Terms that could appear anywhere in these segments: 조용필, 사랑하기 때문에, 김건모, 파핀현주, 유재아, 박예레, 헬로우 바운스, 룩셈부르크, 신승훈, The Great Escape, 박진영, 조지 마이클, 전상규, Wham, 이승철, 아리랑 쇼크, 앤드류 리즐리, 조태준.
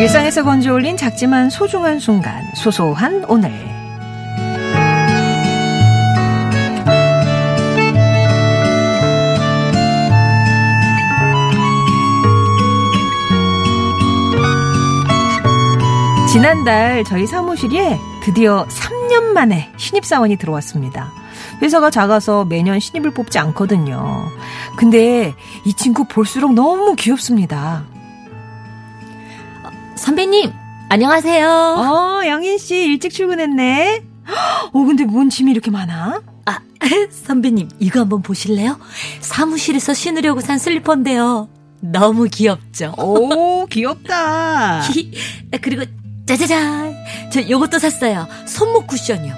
일상에서 건져올린 작지만 소중한 순간, 소소한 오늘. 지난달 저희 사무실에 드디어 3년 만에 신입사원이 들어왔습니다. 회사가 작아서 매년 신입을 뽑지 않거든요. 근데 이 친구 볼수록 너무 귀엽습니다. 선배님, 안녕하세요. 영인씨, 일찍 출근했네. 근데 뭔 짐이 이렇게 많아? 선배님, 이거 한번 보실래요? 사무실에서 신으려고 산 슬리퍼인데요. 너무 귀엽죠? 오, 귀엽다. 그리고, 짜자잔. 저 요것도 샀어요. 손목 쿠션이요.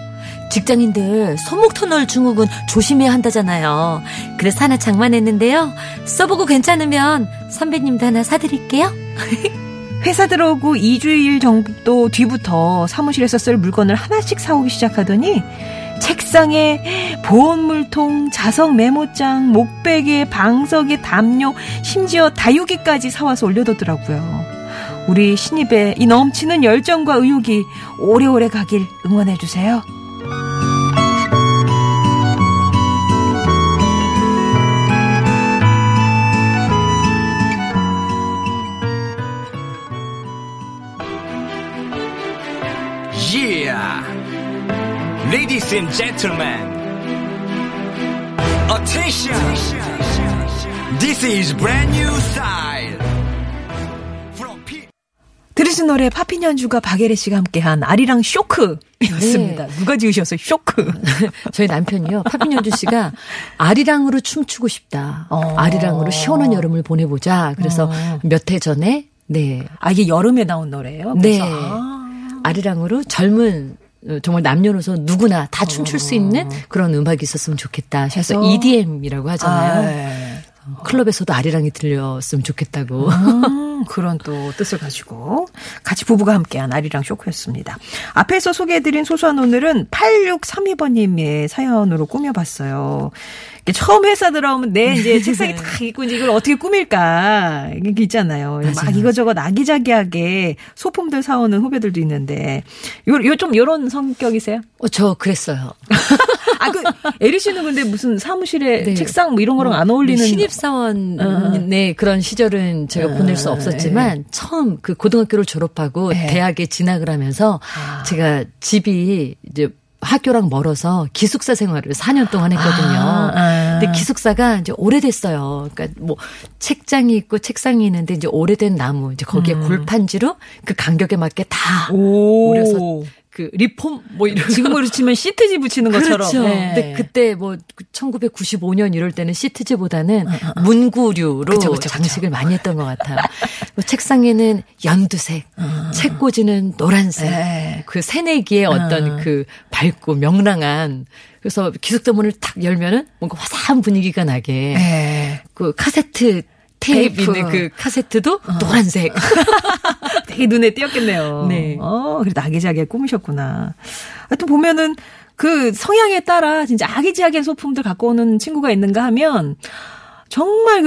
직장인들 손목 터널 증후군 조심해야 한다잖아요. 그래서 하나 장만했는데요. 써보고 괜찮으면 선배님도 하나 사드릴게요. 회사 들어오고 2주일 정도 뒤부터 사무실에서 쓸 물건을 하나씩 사오기 시작하더니 책상에 보온물통, 자석 메모장, 목베개, 방석에 담요, 심지어 다육이까지 사와서 올려뒀더라고요. 우리 신입의 이 넘치는 열정과 의욕이 오래오래 가길 응원해주세요. Ladies and gentlemen, attention. This is brand new style. 들으신 노래 파핀현주가 박예레 씨가 함께한 아리랑 쇼크. 맞습니다. 네. 누가 지으셔서 쇼크. 저희 남편이요. 파핀현주 씨가 아리랑으로 춤추고 싶다. 아리랑으로 시원한 여름을 보내보자. 그래서 몇 해 전에 네. 이게 여름에 나온 노래예요? 네. 아리랑으로 젊은 정말 남녀노소 누구나 다 춤출 수 있는 그런 음악이 있었으면 좋겠다 싶어서 EDM이라고 하잖아요. 네. 클럽에서도 아리랑이 들렸으면 좋겠다고. 그런 또 뜻을 가지고 같이 부부가 함께한 아리랑 쇼크였습니다. 앞에서 소개해드린 소소한 오늘은 8632번님의 사연으로 꾸며봤어요. 처음 회사 들어오면 내 이제 책상이 다 있고 이제 이걸 어떻게 꾸밀까 이게 있잖아요. 맞아요. 막 이것저것 아기자기하게 소품들 사오는 후배들도 있는데 좀 이런 성격이세요? 저 그랬어요. 에리 씨는 근데 무슨 사무실에 네. 책상 뭐 이런 거랑 안 어울리는 신입사원의 그런 시절은 제가 보낼 수 없었지만 처음 그 고등학교를 졸업하고 대학에 진학을 하면서 제가 집이 이제 학교랑 멀어서 기숙사 생활을 4년 동안 했거든요. 근데 기숙사가 이제 오래됐어요. 그러니까 뭐 책장이 있고 책상이 있는데 이제 오래된 나무 이제 거기에 골판지로 그 간격에 맞게 다 오려서 그 리폼 뭐 이런 지금으로 치면 시트지 붙이는 것처럼. 그렇죠. 네. 근데 그때 뭐 1995년 이럴 때는 시트지보다는 문구류로 그쵸. 장식을 많이 했던 것 같아요. 뭐 책상에는 연두색, 책꽂이는 노란색. 에이. 그 새내기의 어떤 그 밝고 명랑한. 그래서 기숙사 문을 탁 열면은 뭔가 화사한 분위기가 나게. 에이. 그 카세트 테이프 있는 그 카세트도 노란색. 되게 눈에 띄었겠네요. 네. 그래도 아기자기하게 꾸미셨구나. 하여튼 보면은 그 성향에 따라 진짜 아기자기한 소품들 갖고 오는 친구가 있는가 하면 정말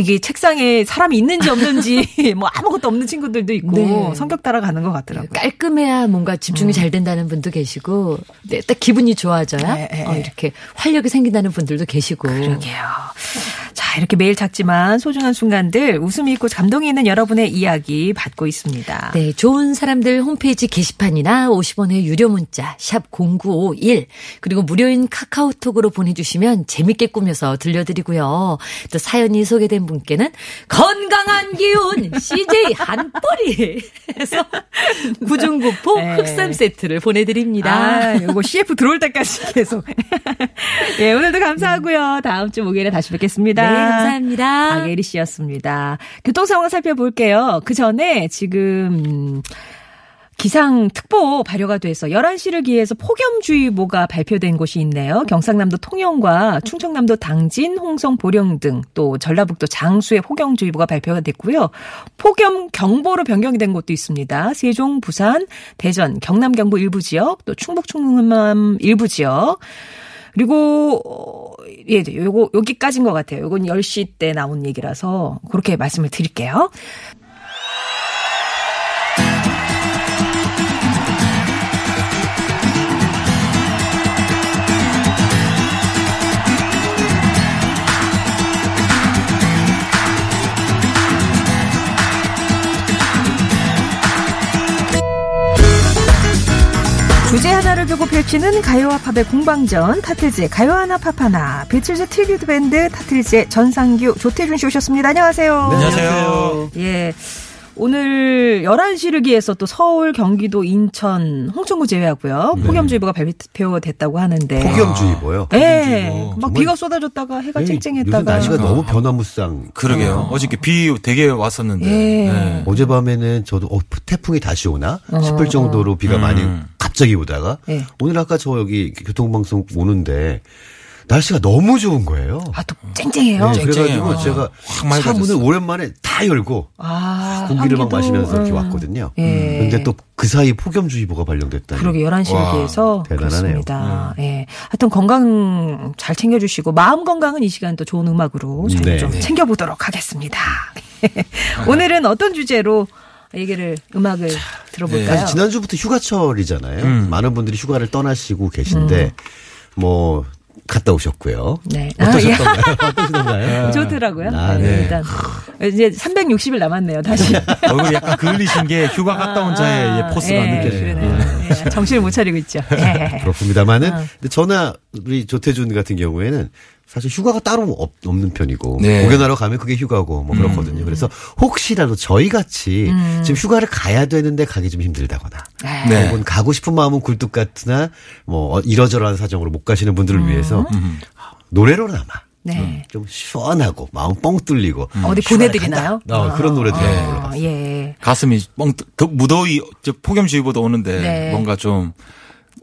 이게 책상에 사람이 있는지 없는지 뭐 아무것도 없는 친구들도 있고 네. 성격 따라가는 것 같더라고요. 깔끔해야 뭔가 집중이 잘 된다는 분도 계시고 네, 딱 기분이 좋아져야 이렇게 활력이 생긴다는 분들도 계시고. 그러게요. 자, 이렇게 매일 작지만 소중한 순간들 웃음이 있고 감동이 있는 여러분의 이야기 받고 있습니다. 네, 좋은 사람들 홈페이지 게시판이나 50원의 유료 문자 샵 0951 그리고 무료인 카카오톡으로 보내주시면 재밌게 꾸며서 들려드리고요. 또 사연이 소개된 분께는 건강한 기운 CJ 한뿌리에서 구중구포 흑삼 세트를 보내드립니다. 이거 CF 들어올 때까지 계속. 예, 오늘도 감사하고요. 다음 주 목요일에 다시 뵙겠습니다. 네, 감사합니다. 박예리 씨였습니다. 교통 상황 살펴볼게요. 그 전에 지금 기상특보 발효가 돼서 11시를 기해서 폭염주의보가 발표된 곳이 있네요. 경상남도 통영과 충청남도 당진, 홍성, 보령 등 또 전라북도 장수에 폭염주의보가 발표가 됐고요. 폭염경보로 변경이 된 곳도 있습니다. 세종, 부산, 대전, 경남, 경북 일부 지역, 또 충북, 충남 일부 지역. 그리고 예, 요거 여기까지인 것 같아요. 요건 10시 때 나온 얘기라서 그렇게 말씀을 드릴게요. 주제 하나를 두고 펼치는 가요와 팝의 공방전, 타틀즈의 가요 하나 팝 하나, 비틀즈 트리뷰트 밴드 타틀즈의 전상규, 조태준 씨 오셨습니다. 안녕하세요. 네, 안녕하세요. 예, 오늘 11시를 기해서 또 서울, 경기도, 인천, 홍천구 제외하고요. 네. 폭염주의보가 발표됐다고 하는데. 폭염주의보요? 네. 폭염주의보. 막 비가 쏟아졌다가 해가 네, 쨍쨍했다가. 요즘 날씨가 너무 변화무쌍. 그러게요. 어저께 비 되게 왔었는데. 예. 네. 어젯밤에는 저도 태풍이 다시 오나 싶을 정도로 비가 많이 갑자기 오다가 네. 오늘 아까 저 여기 교통방송 오는데 날씨가 너무 좋은 거예요. 아, 또 쨍쨍해요. 네, 쨍쨍해요. 그래가지고 제가 차 문을 오랜만에 다 열고 공기를 막 마시면서 이렇게 왔거든요. 그런데 또 그 사이 폭염주의보가 발령됐다니. 그러게 11시에 비해서 대단하네요. 그렇습니다. 예. 하여튼 건강 잘 챙겨주시고 마음 건강은 이 시간 또 좋은 음악으로 저희가 네. 좀 챙겨보도록 하겠습니다. 오늘은 어떤 주제로 얘기를 음악을 들어볼까요? 사실 지난주부터 휴가철이잖아요. 많은 분들이 휴가를 떠나시고 계신데 뭐 갔다 오셨고요. 네. 어떠셨던가요? 어떠시던가요? 좋더라고요. 아, 네. 일단 이제 360일 남았네요. 다시 얼굴이 약간 그을리신 게 휴가 갔다 온 자의 포스가 느껴져요. 네. 정신을 못 차리고 있죠. 네. 그렇습니다만은 근데 저나 우리 조태준 같은 경우에는 사실 휴가가 따로 없는 편이고 네. 공연하러 가면 그게 휴가고 뭐 그렇거든요. 그래서 혹시라도 저희같이 지금 휴가를 가야 되는데 가기 좀 힘들다거나 네. 혹은 가고 싶은 마음은 굴뚝 같으나 뭐 이러저러한 사정으로 못 가시는 분들을 위해서 노래로나마 네. 좀 시원하고 마음 뻥 뚫리고 어디 보내드리나요? 그런 노래들 불러봤어요. 예. 가슴이 무더위 폭염주의보도 오는데 네. 뭔가 좀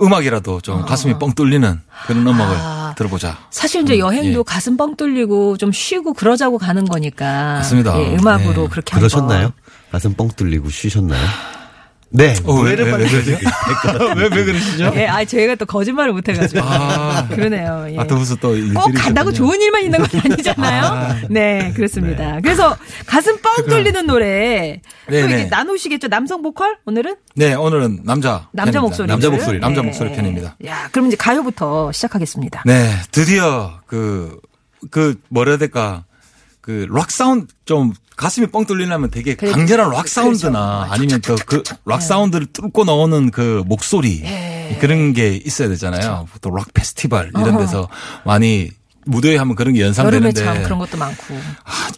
음악이라도 좀 가슴이 뻥 뚫리는 그런 음악을 들어보자. 사실 이제 여행도 가슴 뻥 뚫리고 좀 쉬고 그러자고 가는 거니까. 맞습니다. 예, 음악으로 그렇게 한번. 그러셨나요? 가슴 뻥 뚫리고 쉬셨나요? 네. 왜 그러시죠? 예, 아, 저희가 또 거짓말을 못해가지고. 그러네요. 예. 또 무슨 또 꼭 간다고 좋은 일만 있는 건 아니잖아요. 네, 그렇습니다. 네. 그래서 가슴 뻥 뚫리는 노래. 네, 또 이제 나누시겠죠? 남성 보컬? 오늘은? 네, 오늘은 남자 목소리. 남자 목소리 편입니다. 야, 그럼 이제 가요부터 시작하겠습니다. 네, 드디어 뭐라 해야 될까. 락 사운드 좀 가슴이 뻥 뚫리려면 되게 강렬한 락 사운드나 아니면 또 그 락 사운드를 뚫고 나오는 그 목소리 그런 게 있어야 되잖아요. 보통 락 페스티벌 이런 데서 많이 무대에 하면 그런 게 연상되는데 여름에 참 그런 것도 많고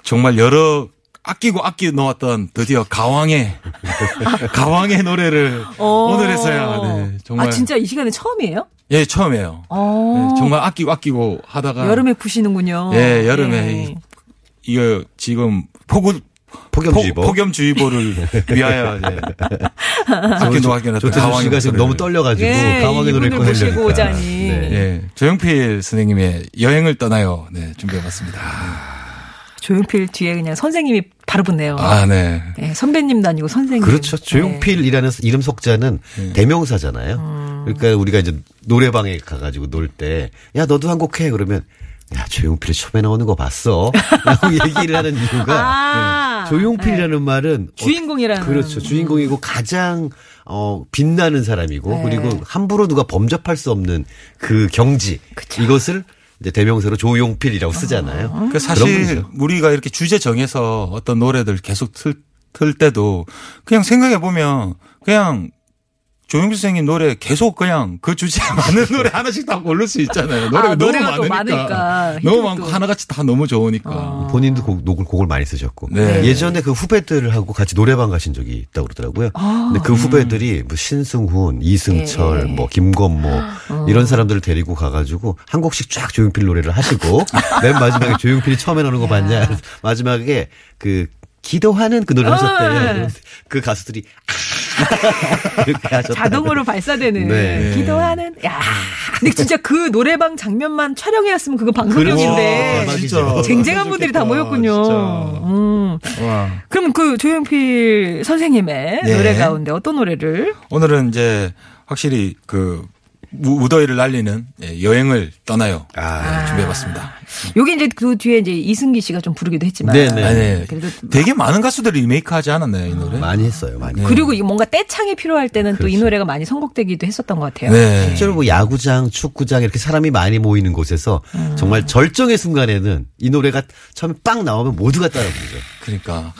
정말 여러 아끼고 넣었던 드디어 가왕의 노래를 오늘에서야 네, 정말 진짜 이 시간에 처음이에요? 예, 처음이에요. 네, 정말 아끼고 하다가 여름에 푸시는군요. 예, 여름에 이거 지금 폭염주의보를 위하여 조태준 씨가 지금 너무 떨려가지고 강원의 노래를 꺼내려고 오자니 조용필 선생님의 여행을 떠나요 네, 준비해봤습니다. 조용필 뒤에 그냥 선생님이 바로 붙네요. 네, 선배님도 아니고 선생님. 그렇죠. 조용필이라는 이름 석자는 대명사잖아요. 그러니까 우리가 이제 노래방에 가가지고 놀 때 야 너도 한 곡 해 그러면 야, 조용필이 처음에 나오는 거 봤어? 라고 얘기를 하는 이유가 조용필이라는 말은 주인공이라는 그렇죠. 주인공이고 가장 빛나는 사람이고 그리고 함부로 누가 범접할 수 없는 그 경지 그쵸. 이것을 이제 대명사로 조용필이라고 쓰잖아요. 그러니까 사실 우리가 이렇게 주제 정해서 어떤 노래들 계속 틀 때도 그냥 생각해 보면 그냥 조용필 선생님 노래 계속 그냥 그 주제에 맞는 노래 하나씩 다 고를 수 있잖아요. 노래가 너무 많으니까. 너무 많고 하나같이 다 너무 좋으니까. 본인도 곡을 많이 쓰셨고. 네. 예전에 그 후배들하고 같이 노래방 가신 적이 있다고 그러더라고요. 근데 그 후배들이 뭐 신승훈, 이승철, 뭐 김건모 이런 사람들을 데리고 가가지고 한 곡씩 쫙 조용필 노래를 하시고 맨 마지막에 조용필이 처음에 나오는 거 봤냐. 마지막에 기도하는 그 노래를 하셨대요. 그 가수들이 자동으로 발사되는 네. 기도하는. 야, 근데 진짜 그 노래방 장면만 촬영해왔으면 그거 방송용인데 진짜 쟁쟁한 분들이 다 모였군요. 그럼 그 조용필 선생님의 네. 노래 가운데 어떤 노래를? 오늘은 이제 확실히 그 무더위를 날리는 여행을 떠나요. 준비해봤습니다. 요게 이제 그 뒤에 이제 이승기 씨가 좀 부르기도 했지만. 네네. 그래도 되게 많은 가수들이 리메이크하지 않았나요, 이 노래? 많이 했어요, 많이. 네. 그리고 뭔가 떼창이 필요할 때는 또 이 노래가 많이 선곡되기도 했었던 것 같아요. 네. 실제로 뭐 야구장, 축구장 이렇게 사람이 많이 모이는 곳에서 정말 절정의 순간에는 이 노래가 처음에 빵 나오면 모두가 따라 부르죠. 그러니까.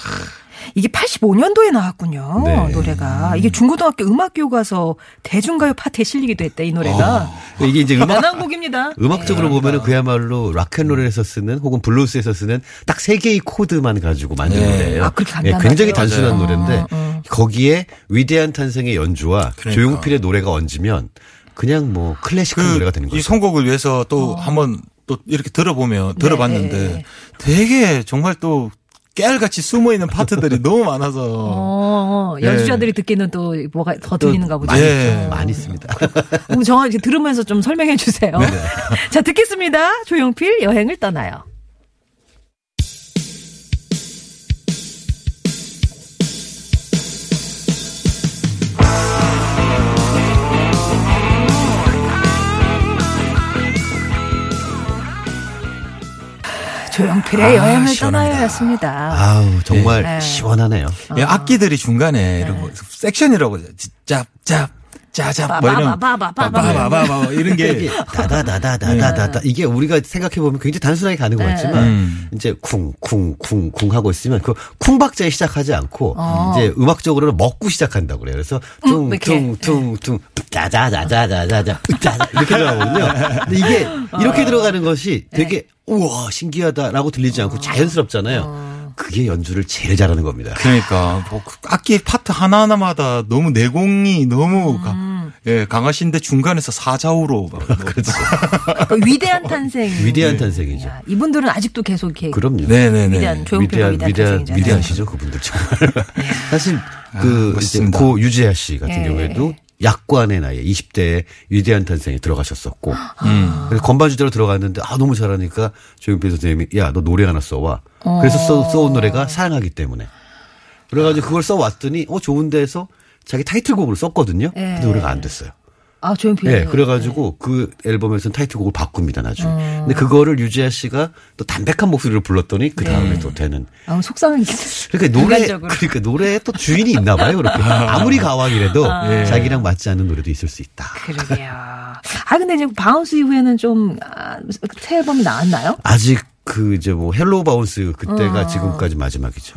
이게 85년도에 나왔군요. 네. 노래가. 이게 중고등학교 음악교과서 대중가요 파트에 실리기도 했다. 이 노래가. 이게 이제 대단한 곡입니다. 음악적으로 네. 보면 그야말로 락앤롤에서 쓰는 혹은 블루스에서 쓰는 딱 세 개의 코드만 가지고 만든 네. 노래예요. 아, 그렇게 간단하죠. 네, 굉장히 단순한 맞아요. 노래인데 거기에 위대한 탄생의 연주와 그러니까. 조용필의 노래가 얹으면 그냥 뭐 클래식한 노래가 되는 거죠. 이 선곡을 위해서 또 한번 또 이렇게 들어보면 들어봤는데 네. 되게 정말 또 깨알같이 숨어있는 파트들이 너무 많아서. 연주자들이 네. 듣기는 또 뭐가 더 들리는가 보죠. 네. 많이 있습니다. 그럼 정확히 들으면서 좀 설명해 주세요. 네. 자, 듣겠습니다. 조용필 여행을 떠나요. 조용필의 여행을 떠나요였습니다. 아우 정말 네. 시원하네요. 예, 악기들이 중간에 이런 거 섹션이라고 짭짭 짜자 바바바바바바바바 이런 게 다다다다다다다 이게 우리가 생각해 보면 굉장히 단순하게 가는 것 같지만 이제 쿵쿵쿵쿵 하고 있으면 그 쿵박자에 시작하지 않고 이제 음악적으로는 먹고 시작한다고 그래요. 그래서 퉁퉁퉁퉁 짜자자자자자자 이렇게 들어가거든요. 근데 이게 이렇게 들어가는 것이 되게 우와 신기하다라고 들리지 않고 자연스럽잖아요. 그게 연주를 제일 잘하는 겁니다. 그러니까 뭐 악기 파트 하나하나마다 너무 내공이 너무 강하신데 중간에서 사자우로 그렇죠. 그러니까 위대한 탄생. 위대한 탄생이죠. 야, 이분들은 아직도 계속 이렇게. 그럼요. 네네네. 위대한 조용필 위대한 위대하시죠 그분들 정말. 사실 고 유재아 씨 같은 경우에도. 약관의 나이에 20대에 위대한 탄생에 들어가셨었고 그래서 건반 주제로 들어갔는데 아 너무 잘하니까 조용필 선생님이 야 너 노래 하나 써와 그래서 써온 노래가 사랑하기 때문에 그래가지고 그걸 써왔더니 좋은데 해서 자기 타이틀곡으로 썼거든요. 근데 노래가 안 됐어요. 아 조용필. 네, 그래가지고 그 앨범에서는 타이틀곡을 바꿉니다 나중에. 근데 그거를 유재하 씨가 또 담백한 목소리로 불렀더니 그 다음에 또 되는. 아 속상한 게. 그러니까 노래에 또 주인이 있나 봐요 그렇게. 아무리 가왕이라도 자기랑 맞지 않는 노래도 있을 수 있다. 그러게요. 아 근데 이제 바운스 이후에는 좀 새 앨범이 나왔나요? 아직. 그 이제 뭐 헬로우 바운스 그때가 지금까지 마지막이죠.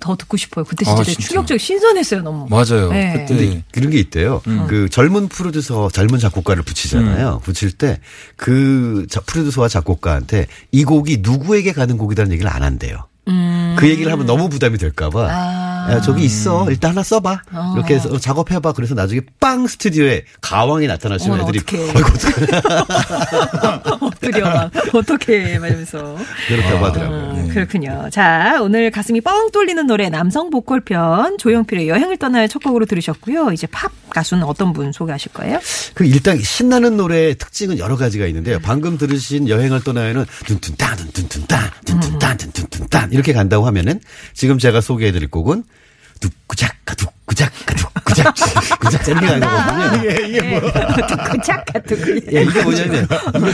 더 듣고 싶어요. 그때 진짜. 충격적 신선했어요 너무. 맞아요. 네. 그때 근데 그런 게 있대요. 그 젊은 프로듀서 젊은 작곡가를 붙이잖아요. 붙일 때 그 프로듀서와 작곡가한테 이 곡이 누구에게 가는 곡이라는 얘기를 안 한대요. 그 얘기를 하면 너무 부담이 될까봐. 야, 저기 있어. 일단 하나 써봐. 이렇게 해서 작업해봐. 그래서 나중에 빵 스튜디오에 가왕이 나타나시면 애들이. 어떡해. 엎드려 막. 어떡해. 말면서. 그렇게 하더라고요. 그렇군요. 자, 오늘 가슴이 뻥 뚫리는 노래 남성 보컬편 조용필의 여행을 떠나요 첫 곡으로 들으셨고요. 이제 팝 가수는 어떤 분 소개하실 거예요? 그 일단 신나는 노래의 특징은 여러 가지가 있는데요. 방금 들으신 여행을 떠나요는 둔둔땅, 둔둔땅, 둔둔땅, 둔둔땅. 이렇게 간다고 하면은 지금 제가 소개해드릴 곡은 두꾸작가 두꾸작가 두꾸작 이렇게 가는 거거든요. 이게 뭐야? 두꾸작가 두꾸작. 이게 뭐냐면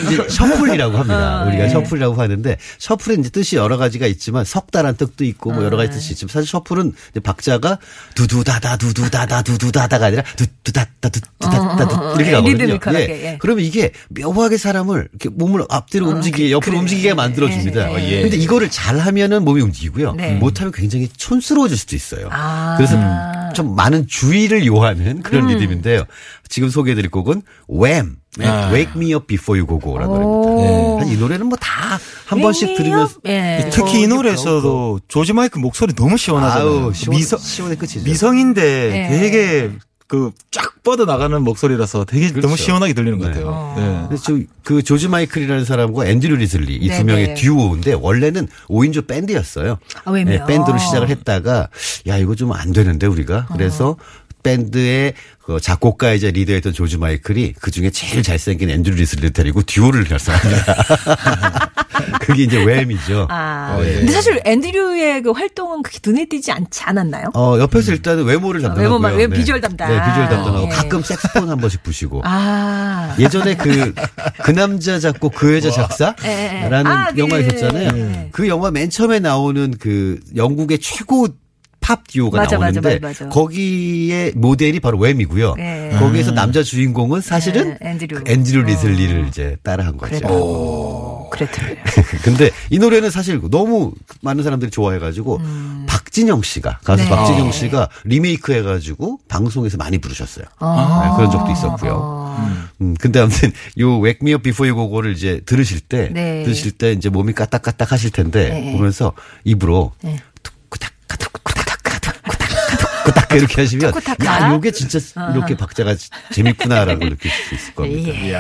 이제 셔플이라고 합니다. 우리가 셔플이라고 하는데 셔플은 이제 뜻이 여러 가지가 있지만 석다란 뜻도 있고 뭐 여러 가지 뜻이 있지만 사실 셔플은 이제 박자가 두두다다 두두다다 두두다다가 아니라 두두다다 두두다다 이렇게 가거든요. 예. 그러면 이게 묘하게 사람을 이렇게 몸을 앞뒤로 움직이게 옆으로 움직이게 만들어 줍니다. 그런데 이거를 잘하면은 몸이 움직이고요. 못하면 굉장히 촌스러워질 수도 있어요. 그래서 좀 많은 주의를 요하는 그런 리듬인데요. 지금 소개해드릴 곡은 Wham! Wake Me Up Before You Go Go라는 노래입니다. 네. 이 노래는 뭐 다 한 번씩 들으면서 특히 이 노래에서도 조지 마이클 목소리 너무 시원하잖아요. 시원의 끝이죠. 미성인데 되게 그 쫙 뻗어 나가는 목소리라서 되게 그렇죠. 너무 시원하게 들리는 것 같아요. 네. 그 조지 마이클이라는 사람과 앤드류 리즐리 이 두 명의 듀오인데 원래는 5인조 밴드였어요. 아, 네, 밴드로 시작을 했다가 야 이거 좀 안 되는데 우리가 그래서 밴드의 그 작곡가이자 리더였던 조지 마이클이 그중에 제일 잘생긴 앤드류 리즐리 데리고 듀오를 결성합니다. 그게 이제 웸이죠. 아, 예. 근데 사실 앤드류의 그 활동은 그렇게 눈에 띄지 않지 않았나요? 옆에서 일단은 외모를 담당하고요. 외모 네. 비주얼 담당. 네, 비주얼 담당하고 예. 가끔 색스폰 한 번씩 부시고. 아. 예전에 그 남자 작곡 그 여자 작사라는 영화 있었잖아요. 그 영화 맨 처음에 나오는 그 영국의 최고 팝 듀오가 나오는데 맞아. 거기에 모델이 바로 웸이고요. 네. 거기에서 남자 주인공은 사실은 네. 앤드류 리즐리를 이제 따라한 거죠. 그랬더래요. 근데 이 노래는 사실 너무 많은 사람들이 좋아해가지고 박진영 씨가 가수 네. 박진영 씨가 리메이크해가지고 방송에서 많이 부르셨어요. 네, 그런 적도 있었고요. 근데 아무튼 요 Wake Me Up Before You Go를 이제 들으실 때 이제 몸이 까딱까딱 하실 텐데 네. 보면서 입으로 딱 이렇게 하시면 야 요게 진짜 이렇게 박자가 재밌구나라고 느낄 수 있을 겁니다. 예.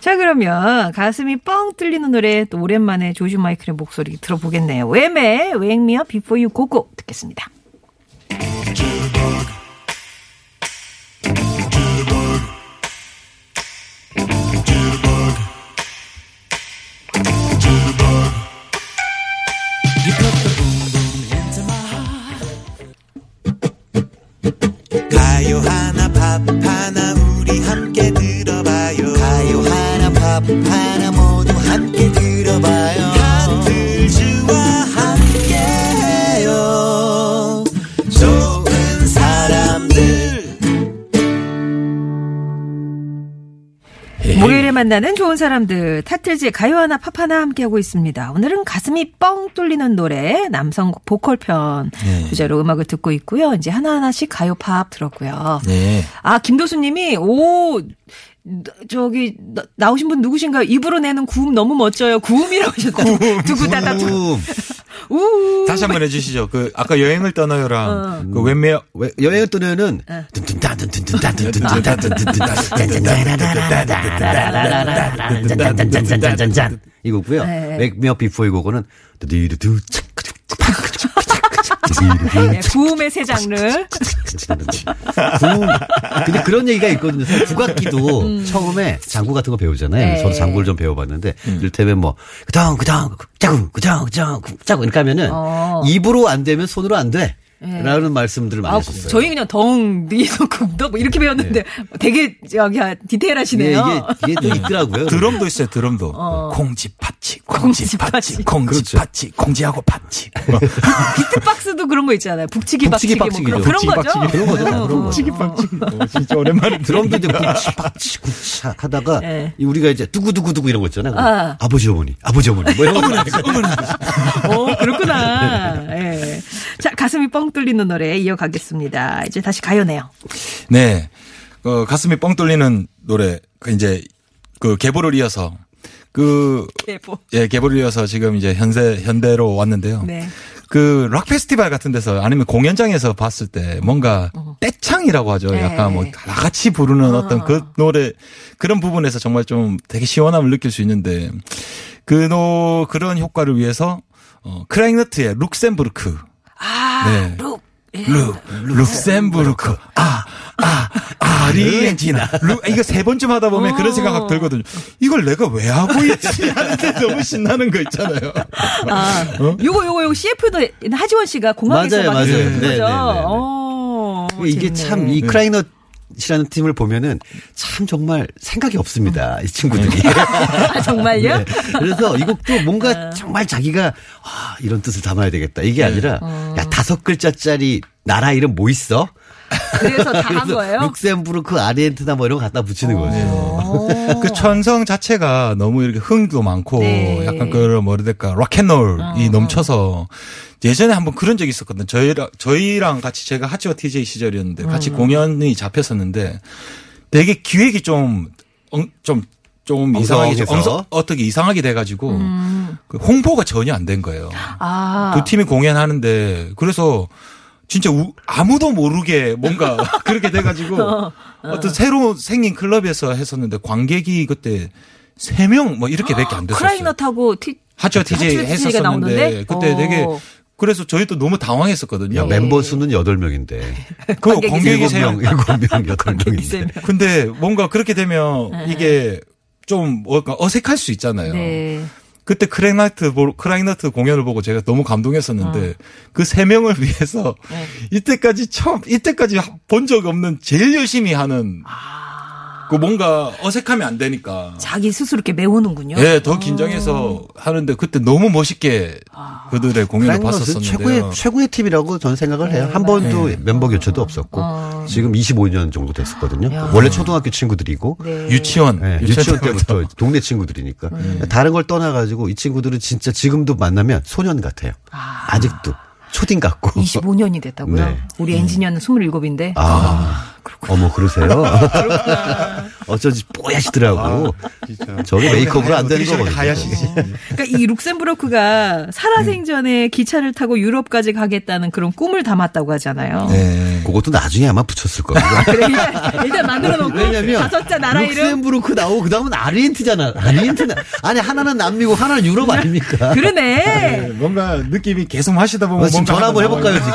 자 그러면 가슴이 뻥 뚫리는 노래 또 오랜만에 조지 마이클의 목소리 들어보겠네요. 웸의 Wake Me Up Before You Go 듣겠습니다. 하나 모두 함께 들어봐요. 타틀즈와 함께해요. 좋은 사람들. 목요일에 만나는 좋은 사람들. 타틀즈의 가요 하나 팝 하나 함께하고 있습니다. 오늘은 가슴이 뻥 뚫리는 노래 남성 보컬 편 주제로 음악을 듣고 있고요. 이제 하나하나씩 가요 팝 들었고요. 네. 아 김도수님이 나오신 분 누구신가요? 입으로 내는 구음 너무 멋져요. 구음이라고 하셨다고. 두구다다 구음. 우우. 다시 한번 해주시죠. 그, 아까 여행을 떠나요랑, 그, 웬메어, 여행을 떠나요는, 이거고요. 웬메어 비포 이거는, 구음의 세 장르. 구음. 근데 그런 얘기가 있거든요. 국악기도 처음에 장구 같은 거 배우잖아요. 저도 장구를 좀 배워봤는데, 이를테면 뭐, 그덩, 짜구. 이렇게 하면은, 입으로 안 되면 손으로 안 돼. 라는 말씀들을 많이 하셨어요. 저희 그냥 덩, 이렇게 배웠는데 되게 디테일하시네요. 네, 이게 또 있더라고요. 드럼도 있어요, 드럼도. 콩지하고 팥치. 비트박스도 그런 거 있잖아요. 북치기 박치기. 뭐 그런 거죠. 진짜 오랜만에 드럼도 이제 북치 박치 하다가 우리가 이제 두구두구 이런 거 있잖아요. 아버지 어머니. 뭐 이런 거. 그렇구나. 예. 자, 가슴이 뻥 뚫리는 노래에 이어가겠습니다. 이제 다시 가요네요. 네. 가슴이 뻥 뚫리는 노래. 이제 그 계보를 이어서 계보를 이어서 지금 이제 현대로 왔는데요. 네. 그 락 페스티벌 같은 데서 아니면 공연장에서 봤을 때 뭔가 떼창이라고 하죠. 약간 뭐 다 같이 부르는 어떤 그 노래 그런 부분에서 정말 좀 되게 시원함을 느낄 수 있는데 그런 효과를 위해서 크라잉너트의 룩셈부르크 네. 룩셈부르크. 아리엔티나. 이거 세 번쯤 하다 보면 그런 생각 들거든요. 이걸 내가 왜 하고 있지? 하는데 너무 신나는 거 있잖아요. 요거 CF도 하지원 씨가 공항에서 만든 거죠. 이게 참 이 크라잉넛 이라는 팀을 보면은 참 정말 생각이 없습니다. 이 친구들이. 정말요? 네. 그래서 이 곡도 뭔가 정말 자기가 이런 뜻을 담아야 되겠다. 이게 아니라 야 5글자짜리 나라 이름 뭐 있어? 그래서 다 한 거예요? 룩셈부르크, 아르헨티나 뭐 이런 거 갖다 붙이는 거죠. 그 천성 자체가 너무 이렇게 흥도 많고 약간 그런 뭐라 될까 락앤롤이 넘쳐서 예전에 한번 그런 적이 있었거든요. 저희랑 같이 제가 핫지와 TJ 시절이었는데 같이 공연이 잡혔었는데 되게 기획이 좀 이상하게 돼서 어떻게 이상하게 돼가지고 홍보가 전혀 안 된 거예요. 두 팀이 공연하는데 그래서 진짜 아무도 모르게 뭔가 그렇게 돼가지고 어떤 새로 생긴 클럽에서 했었는데 관객이 그때 3명 뭐 이렇게밖에 안 됐었어요. 크라잉넛하고 핫지와 TJ 했었었는데 그때 되게 그래서 저희도 너무 당황했었거든요. 야, 멤버 수는 8명인데. 그 관객이 7명, 7명, 8명인데. 근데 뭔가 그렇게 되면 이게 좀 어색할 수 있잖아요. 네. 그때 크라잉나트 공연을 보고 제가 너무 감동했었는데 그 3명을 위해서 이때까지 본 적이 없는 제일 열심히 하는 그 뭔가 어색하면 안 되니까. 자기 스스로 이렇게 메우는군요. 네, 더 긴장해서 하는데 그때 너무 멋있게 그들의 공연을 봤었었는데요. 최고의 팁이라고 저는 생각을 해요. 한 번도 멤버 교체도 없었고 지금 25년 정도 됐었거든요. 야. 원래 초등학교 친구들이고 유치원 때부터 동네 친구들이니까 다른 걸 떠나가지고 이 친구들은 진짜 지금도 만나면 소년 같아요. 아직도. 초딩 같고. 25년이 됐다고요? 네. 우리 엔지니어는 27인데. 아, 그렇구나. 어머, 그러세요? 그렇구나. 어쩐지 뽀얗시더라고. 아, 저게 메이크업으로 안 되는 거거든요. 하얗시지. 그러니까 이 룩셈부르크가 살아생전에 기차를 타고 유럽까지 가겠다는 그런 꿈을 담았다고 하잖아요. 네. 그것도 나중에 아마 붙였을 거예요. 그래, 일단 만들어 놓고. 왜냐면 다섯자 나라 이름. 룩셈부르크 나오고 그다음은 아르헨티나잖아. 아르헨티나. 아니, 하나는 남미고 하나는 유럽 아닙니까? 그러네. 네, 뭔가 느낌이 계속 하시다 보면 지금 전화 한번 해볼까요, 지금?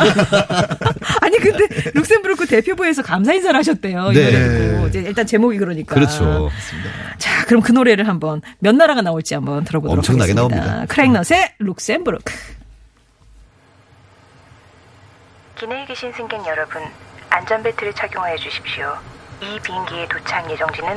아니, 근데 룩셈부르크 대표부에서 감사 인사를 하셨대요. 네. 이거 이제 일단 제목이 그러니까. 그렇죠. 자, 그럼 그 노래를 한번 몇 나라가 나올지 한번 들어보도록 엄청나게 하겠습니다. 엄청나게 나옵니다. 크라잉넛의 룩셈부르크. 기내에 계신 승객 여러분, 안전벨트를 착용하여 주십시오. 이 비행기의 도착 예정지는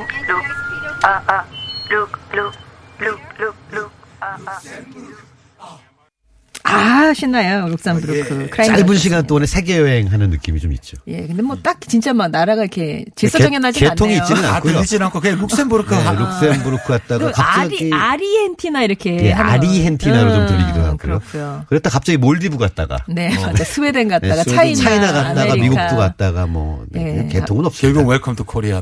신나요. 룩셈부르크. 예. 짧은 시간 동안에 세계 여행하는 느낌이 좀 있죠. 예, 근데 뭐 딱 진짜 막 나라가 이렇게 질서정연하지 않네요. 개통이 있지는 않고요. 들리진 않고 그냥 룩셈부르크. 네, 룩셈부르크 갔다가 갑자기 아르헨티나 이렇게. 예, 아르헨티나로 좀 들리기도 하고요. 그렇고요. 그랬다 갑자기 몰디브 갔다가. 네, 맞아. 스웨덴 갔다가 네, 차이나 갔다가 아메리카. 미국도 갔다가 뭐 네, 예. 개통은 없어요. 결국 웰컴 투 코리아.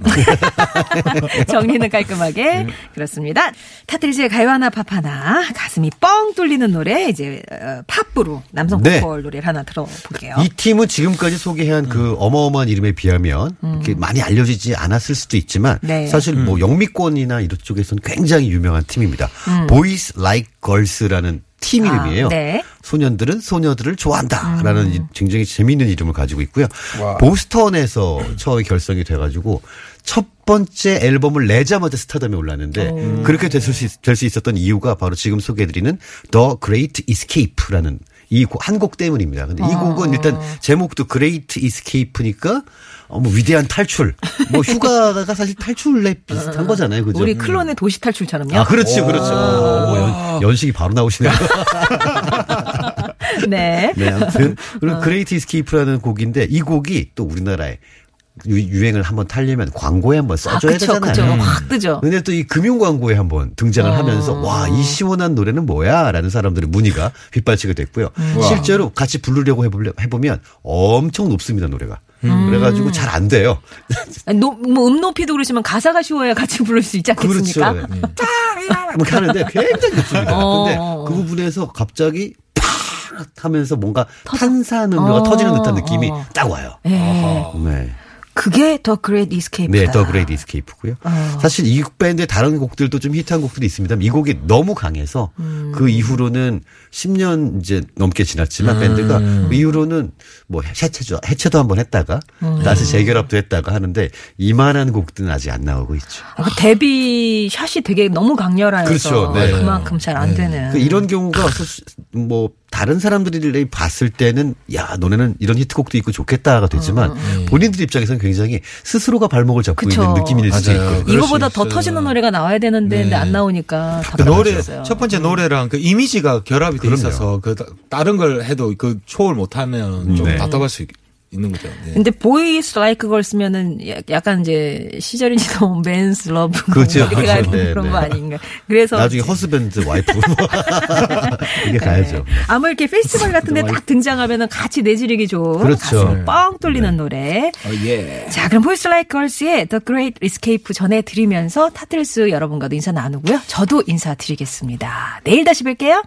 정리는 깔끔하게 그렇습니다. 타틀즈의 가요 하나 팝 하나 가슴이 뻥 뚫리는 노래 이제 팝으로 남성 보컬 노래를 하나 들어볼게요. 이 팀은 지금까지 소개한 그 어마어마한 이름에 비하면 이렇게 많이 알려지지 않았을 수도 있지만 사실 뭐 영미권이나 이런 쪽에서는 굉장히 유명한 팀입니다. Boys Like Girls라는 팀 이름이에요. 네. 소년들은 소녀들을 좋아한다라는 굉장히 재미있는 이름을 가지고 있고요. 와. 보스턴에서 처음에 결성이 돼가지고 첫 번째 앨범을 내자마자 스타덤에 올랐는데 그렇게 될 수 있었던 이유가 바로 지금 소개해드리는 The Great Escape라는 이 한 곡 때문입니다. 근데 이 곡은 일단 제목도 Great Escape니까 뭐 위대한 탈출. 뭐 휴가가 사실 탈출에 비슷한 거잖아요. 그죠? 우리 클론의 도시 탈출처럼요. 아, 그렇죠. 그렇죠. 연식이 바로 나오시네요. 네. 네, 아무튼 그리고 Great Escape라는 곡인데 이 곡이 또 우리나라에 유행을 한번 타려면 광고에 한번 써줘야 되잖아요. 확 뜨죠. 근데 또 이 금융 광고에 한번 등장을 하면서 와, 이 시원한 노래는 뭐야? 라는 사람들의 문의가 빗발치게 됐고요. 실제로 같이 부르려고 해보면 엄청 높습니다, 노래가. 그래가지고 잘 안 돼요. 뭐 높이도 그러시면 가사가 쉬워야 같이 부를 수 있지 않겠습니까? 그렇죠. 이렇게 하는데 굉장히 높습니다. 근데 그 부분에서 갑자기 팍 하면서 뭔가 탄산음료가 터지는 듯한 느낌이 딱 와요. 네. 그게 더 그레이트 이스케이프다. 네, 더 그레이트 이스케이프고요. 사실 이 밴드의 다른 곡들도 좀 히트한 곡들이 있습니다만 이 곡이 너무 강해서 그 이후로는 10년 이제 넘게 지났지만 밴드가 그 이후로는 뭐 해체도 한번 했다가 다시 재결합도 했다가 하는데 이만한 곡들은 아직 안 나오고 있죠. 데뷔 샷이 되게 너무 강렬하여서 그렇죠. 네. 그만큼 잘 안 되는. 이런 경우가 뭐 다른 사람들이 봤을 때는 야, 너네는 이런 히트곡도 있고 좋겠다가 되지만 본인들 입장에서는 굉장히 스스로가 발목을 잡고 그쵸. 있는 느낌일 수도 있고 이거보다 더 터지는 노래가 나와야 되는데 근데 안 나오니까 노래 첫 번째 노래랑 그 이미지가 결합이 돼 있어서 그 다른 걸 해도 그 초월 못하면 좀 답답할 수 있는 거죠. 네. 근데 보이스 라이크 걸 쓰면은 약간 이제 시절인지 너무 맨스 러브 그렇죠. 이렇게 가야 되는 네, 그런 거 아닌가. 그래서 나중에 허스밴드 와이프 이게 가야죠. 네. 아무 이렇게 페스티벌 같은데 딱 등장하면은 같이 내지르기 좋은 가슴이 뻥 뚫리는 노래. 자, 그럼 보이스 라이크 걸스의 The Great Escape 전해드리면서 타틀스 여러분과도 인사 나누고요. 저도 인사드리겠습니다. 내일 다시 뵐게요.